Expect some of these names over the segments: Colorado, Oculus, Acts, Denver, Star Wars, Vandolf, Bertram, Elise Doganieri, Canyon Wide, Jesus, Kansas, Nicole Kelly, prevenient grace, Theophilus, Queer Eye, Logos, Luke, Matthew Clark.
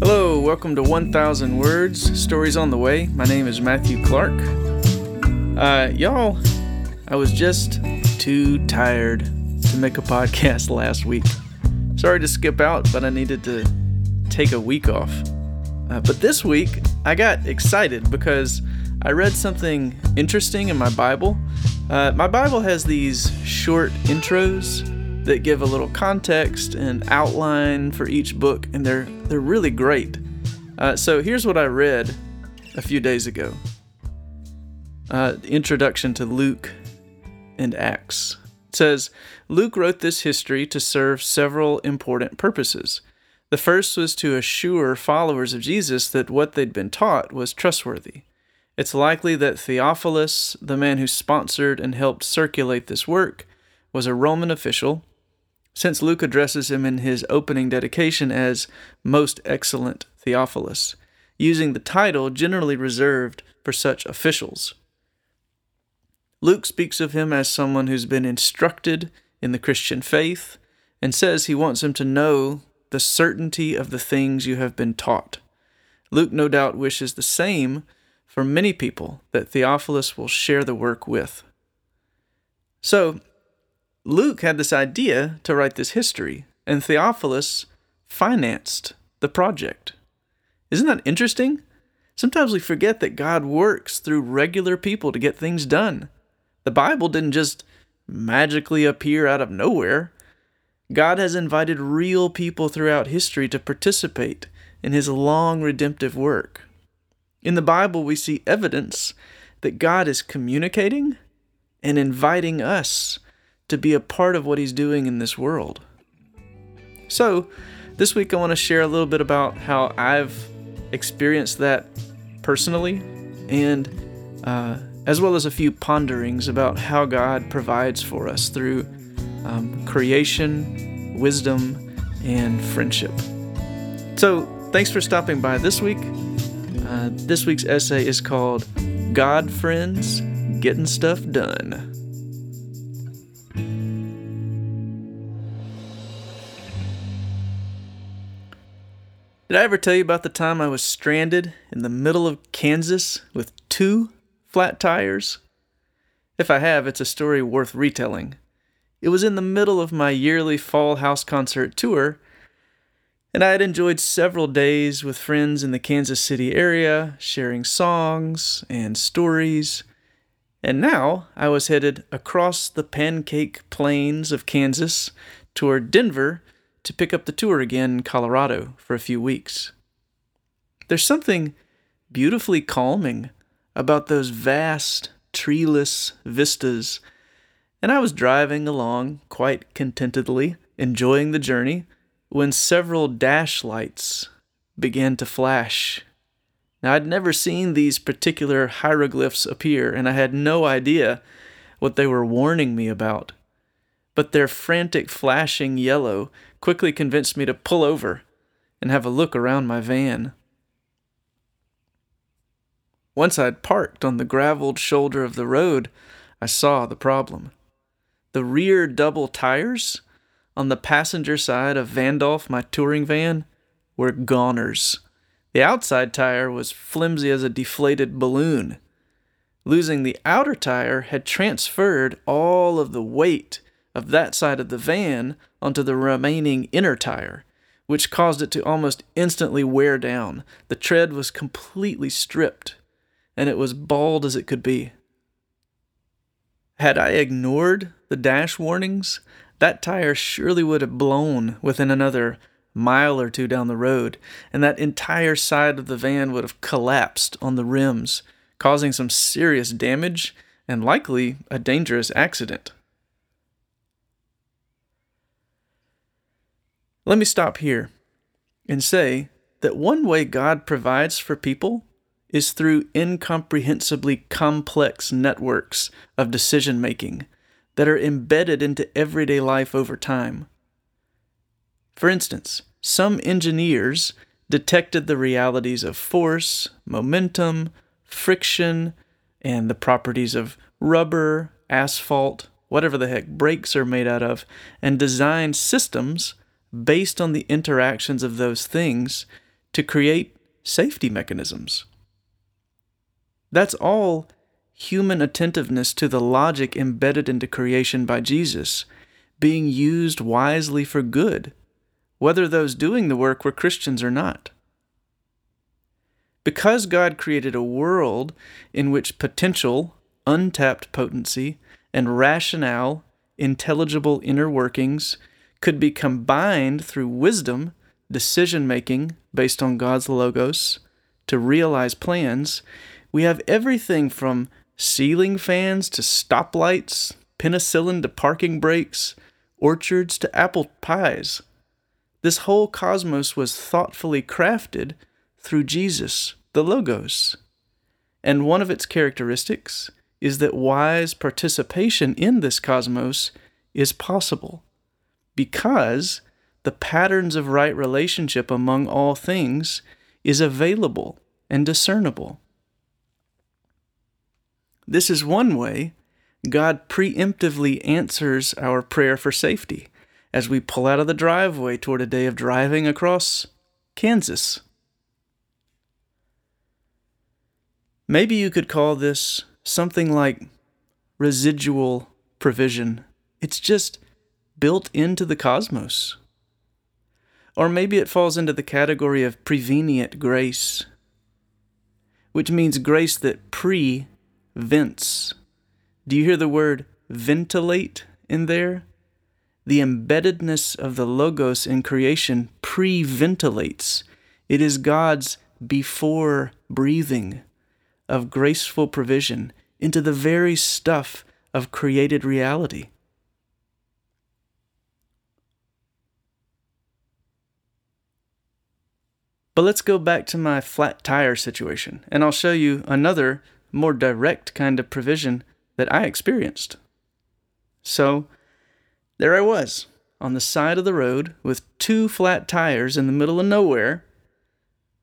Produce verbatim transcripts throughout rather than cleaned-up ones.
Hello, welcome to one thousand Words, Stories on the Way. My name is Matthew Clark. Uh, y'all, I was just too tired to make a podcast last week. Sorry to skip out, but I needed to take a week off. Uh, but this week, I got excited because I read something interesting in my Bible. Uh, my Bible has these short intros that give a little context and outline for each book, and they're they're really great. Uh, so here's what I read a few days ago. Uh, introduction to Luke and Acts. It says, Luke wrote this history to serve several important purposes. The first was to assure followers of Jesus that what they'd been taught was trustworthy. It's likely that Theophilus, the man who sponsored and helped circulate this work, was a Roman official, since Luke addresses him in his opening dedication as Most Excellent Theophilus, using the title generally reserved for such officials. Luke speaks of him as someone who's been instructed in the Christian faith and says he wants him to know the certainty of the things you have been taught. Luke no doubt wishes the same for many people that Theophilus will share the work with. So, Luke had this idea to write this history, and Theophilus financed the project. Isn't that interesting? Sometimes we forget that God works through regular people to get things done. The Bible didn't just magically appear out of nowhere. God has invited real people throughout history to participate in his long redemptive work. In the Bible, we see evidence that God is communicating and inviting us to be a part of what he's doing in this world. So, this week I want to share a little bit about how I've experienced that personally, and uh, as well as a few ponderings about how God provides for us through um, creation, wisdom, and friendship. So, thanks for stopping by this week. Uh, this week's essay is called God Friends Getting Stuff Done. Did I ever tell you about the time I was stranded in the middle of Kansas with two flat tires? If I have, it's a story worth retelling. It was in the middle of my yearly fall house concert tour, and I had enjoyed several days with friends in the Kansas City area, sharing songs and stories, and now I was headed across the pancake plains of Kansas toward Denver to pick up the tour again in Colorado for a few weeks. There's something beautifully calming about those vast, treeless vistas, and I was driving along quite contentedly, enjoying the journey, when several dash lights began to flash. Now, I'd never seen these particular hieroglyphs appear, and I had no idea what they were warning me about, but their frantic flashing yellow quickly convinced me to pull over and have a look around my van. Once I'd parked on the graveled shoulder of the road, I saw the problem. The rear double tires on the passenger side of Vandolf, my touring van, were goners. The outside tire was flimsy as a deflated balloon. Losing the outer tire had transferred all of the weight of that side of the van onto the remaining inner tire, which caused it to almost instantly wear down. The tread was completely stripped, and it was bald as it could be. Had I ignored the dash warnings, that tire surely would have blown within another mile or two down the road, and that entire side of the van would have collapsed on the rims, causing some serious damage and likely a dangerous accident. Let me stop here and say that one way God provides for people is through incomprehensibly complex networks of decision-making that are embedded into everyday life over time. For instance, some engineers detected the realities of force, momentum, friction, and the properties of rubber, asphalt, whatever the heck brakes are made out of, and designed systems based on the interactions of those things to create safety mechanisms. That's all human attentiveness to the logic embedded into creation by Jesus, being used wisely for good, whether those doing the work were Christians or not. Because God created a world in which potential, untapped potency, and rationale, intelligible inner workings could be combined through wisdom, decision-making based on God's logos, to realize plans, we have everything from ceiling fans to stoplights, penicillin to parking brakes, orchards to apple pies. This whole cosmos was thoughtfully crafted through Jesus, the Logos. And one of its characteristics is that wise participation in this cosmos is possible because the patterns of right relationship among all things is available and discernible. This is one way God preemptively answers our prayer for safety as we pull out of the driveway toward a day of driving across Kansas. Maybe you could call this something like residual provision. It's just built into the cosmos. Or maybe it falls into the category of prevenient grace, which means grace that prevents. Do you hear the word ventilate in there? The embeddedness of the Logos in creation preventilates. It is God's before breathing of graceful provision into the very stuff of created reality. But let's go back to my flat tire situation, and I'll show you another, more direct kind of provision that I experienced. So, there I was, on the side of the road, with two flat tires in the middle of nowhere.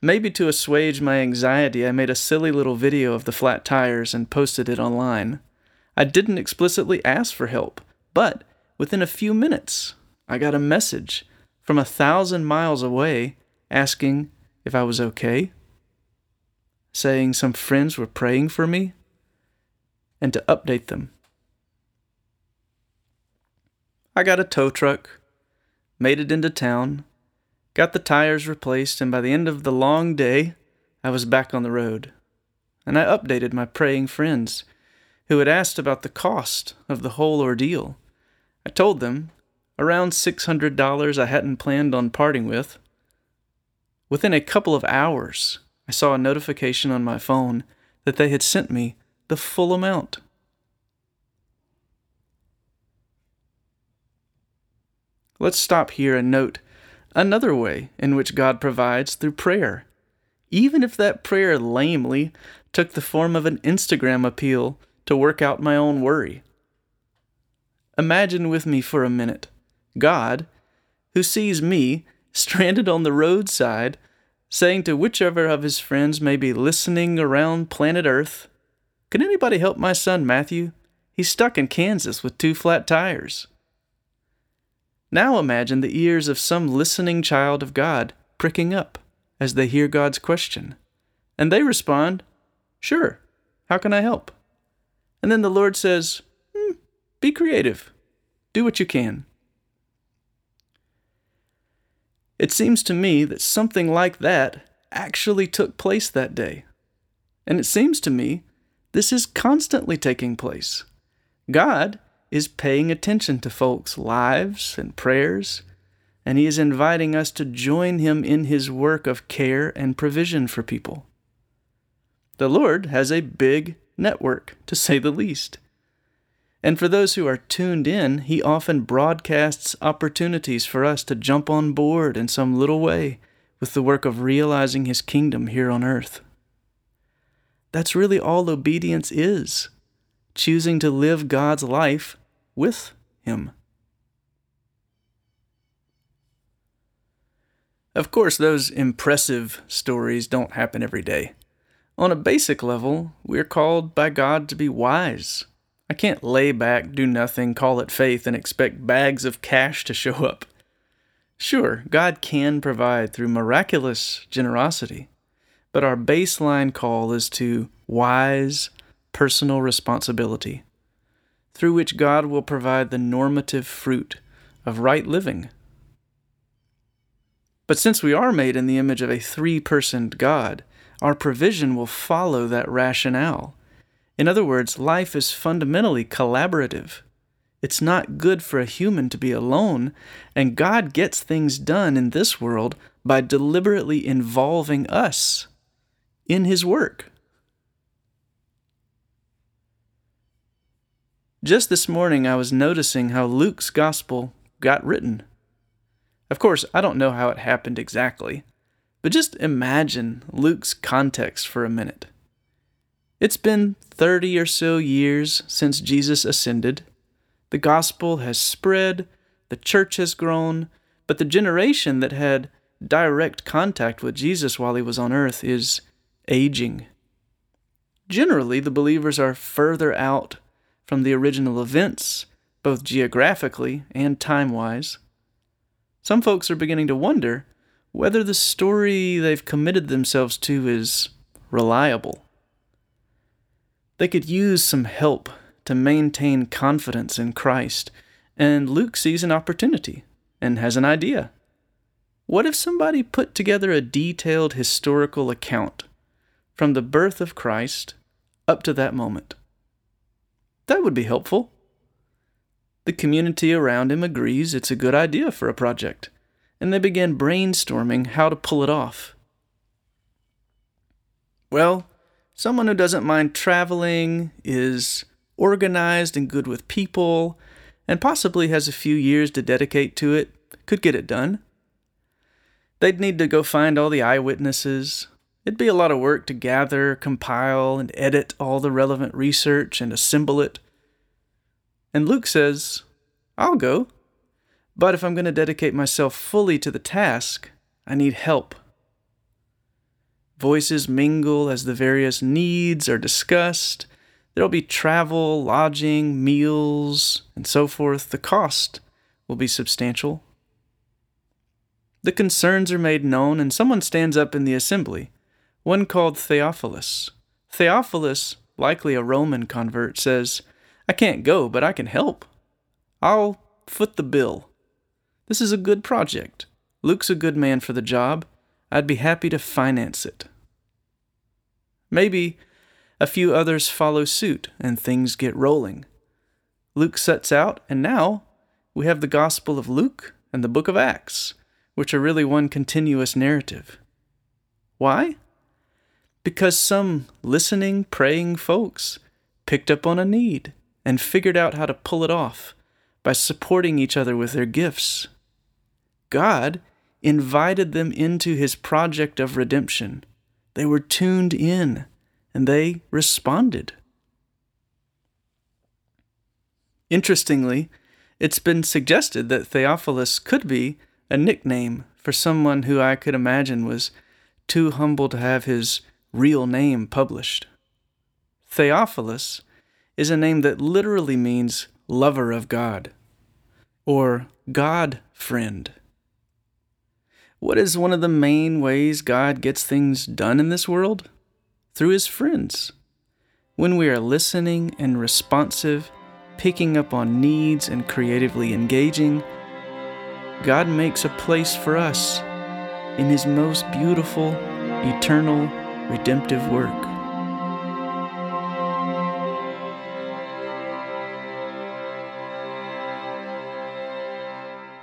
Maybe to assuage my anxiety, I made a silly little video of the flat tires and posted it online. I didn't explicitly ask for help, but within a few minutes, I got a message from a thousand miles away asking if I was okay, saying some friends were praying for me, and to update them. I got a tow truck, made it into town, got the tires replaced, and by the end of the long day, I was back on the road. And I updated my praying friends, who had asked about the cost of the whole ordeal. I told them, around six hundred dollars I hadn't planned on parting with. Within a couple of hours, I saw a notification on my phone that they had sent me the full amount. Let's stop here and note another way in which God provides through prayer, even if that prayer lamely took the form of an Instagram appeal to work out my own worry. Imagine with me for a minute, God, who sees me stranded on the roadside, saying to whichever of his friends may be listening around planet Earth, "Can anybody help my son Matthew? He's stuck in Kansas with two flat tires." Now imagine the ears of some listening child of God pricking up as they hear God's question. And they respond, "Sure, how can I help?" And then the Lord says, hmm, "Be creative. Do what you can." It seems to me that something like that actually took place that day. And it seems to me this is constantly taking place. God is paying attention to folks' lives and prayers, and he is inviting us to join him in his work of care and provision for people. The Lord has a big network, to say the least. And for those who are tuned in, he often broadcasts opportunities for us to jump on board in some little way with the work of realizing his kingdom here on earth. That's really all obedience is. Choosing to live God's life with him. Of course, those impressive stories don't happen every day. On a basic level, we're called by God to be wise. I can't lay back, do nothing, call it faith, and expect bags of cash to show up. Sure, God can provide through miraculous generosity, but our baseline call is to wise, personal responsibility, through which God will provide the normative fruit of right living. But since we are made in the image of a three-personed God, our provision will follow that rationale. In other words, life is fundamentally collaborative. It's not good for a human to be alone, and God gets things done in this world by deliberately involving us in His work. Just this morning, I was noticing how Luke's gospel got written. Of course, I don't know how it happened exactly, but just imagine Luke's context for a minute. It's been thirty or so years since Jesus ascended. The gospel has spread, the church has grown, but the generation that had direct contact with Jesus while he was on earth is aging. Generally, the believers are further out from the original events, both geographically and time-wise. Some folks are beginning to wonder whether the story they've committed themselves to is reliable. They could use some help to maintain confidence in Christ, and Luke sees an opportunity and has an idea. What if somebody put together a detailed historical account from the birth of Christ up to that moment? That would be helpful. The community around him agrees it's a good idea for a project, and they begin brainstorming how to pull it off. Well, someone who doesn't mind traveling, is organized and good with people, and possibly has a few years to dedicate to it, could get it done. They'd need to go find all the eyewitnesses. It'd be a lot of work to gather, compile, and edit all the relevant research and assemble it. And Luke says, I'll go, but if I'm going to dedicate myself fully to the task, I need help. Voices mingle as the various needs are discussed. There'll be travel, lodging, meals, and so forth. The cost will be substantial. The concerns are made known, and someone stands up in the assembly, one called Theophilus. Theophilus, likely a Roman convert, says, I can't go, but I can help. I'll foot the bill. This is a good project. Luke's a good man for the job. I'd be happy to finance it. Maybe a few others follow suit, and things get rolling. Luke sets out, and now we have the Gospel of Luke and the book of Acts, which are really one continuous narrative. Why? Because some listening, praying folks picked up on a need and figured out how to pull it off by supporting each other with their gifts. God invited them into His project of redemption. They were tuned in, and they responded. Interestingly, it's been suggested that Theophilus could be a nickname for someone who I could imagine was too humble to have his real name published. Theophilus is a name that literally means lover of God, or God friend. What is one of the main ways God gets things done in this world? Through His friends. When we are listening and responsive, picking up on needs and creatively engaging, God makes a place for us in His most beautiful, eternal, redemptive work.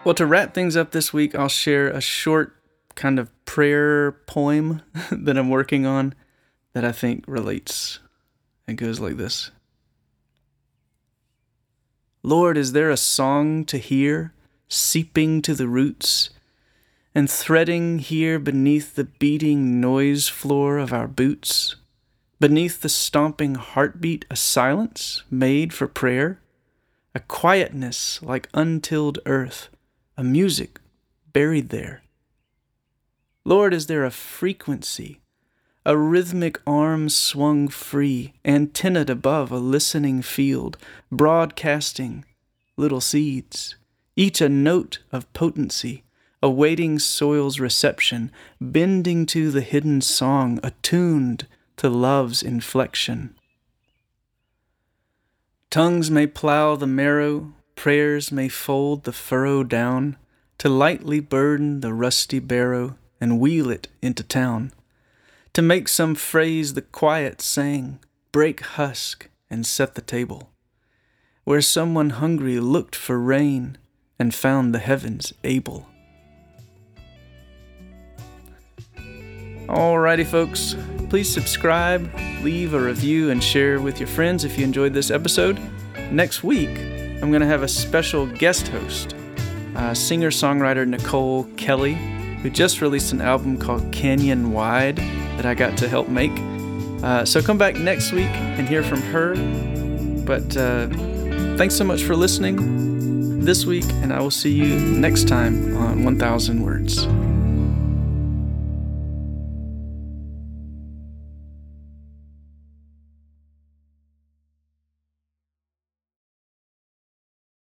Well, to wrap things up this week, I'll share a short kind of prayer poem that I'm working on, that I think relates. It goes like this. Lord, is there a song to hear, seeping to the roots, and threading here beneath the beating noise floor of our boots, beneath the stomping heartbeat, a silence made for prayer, a quietness like untilled earth, a music buried there. Lord, is there a frequency, a rhythmic arm swung free, antennaed above a listening field, broadcasting little seeds, each a note of potency, awaiting soil's reception, bending to the hidden song, attuned to love's inflection. Tongues may plow the marrow, prayers may fold the furrow down, to lightly burden the rusty barrow and wheel it into town, to make some phrase the quiet sang, break husk and set the table, where someone hungry looked for rain and found the heavens able. Alrighty, folks, please subscribe, leave a review, and share with your friends if you enjoyed this episode. Next week, I'm going to have a special guest host, uh, singer-songwriter Nicole Kelly, who just released an album called Canyon Wide that I got to help make. Uh, so come back next week and hear from her. But uh, thanks so much for listening this week, and I will see you next time on one thousand words.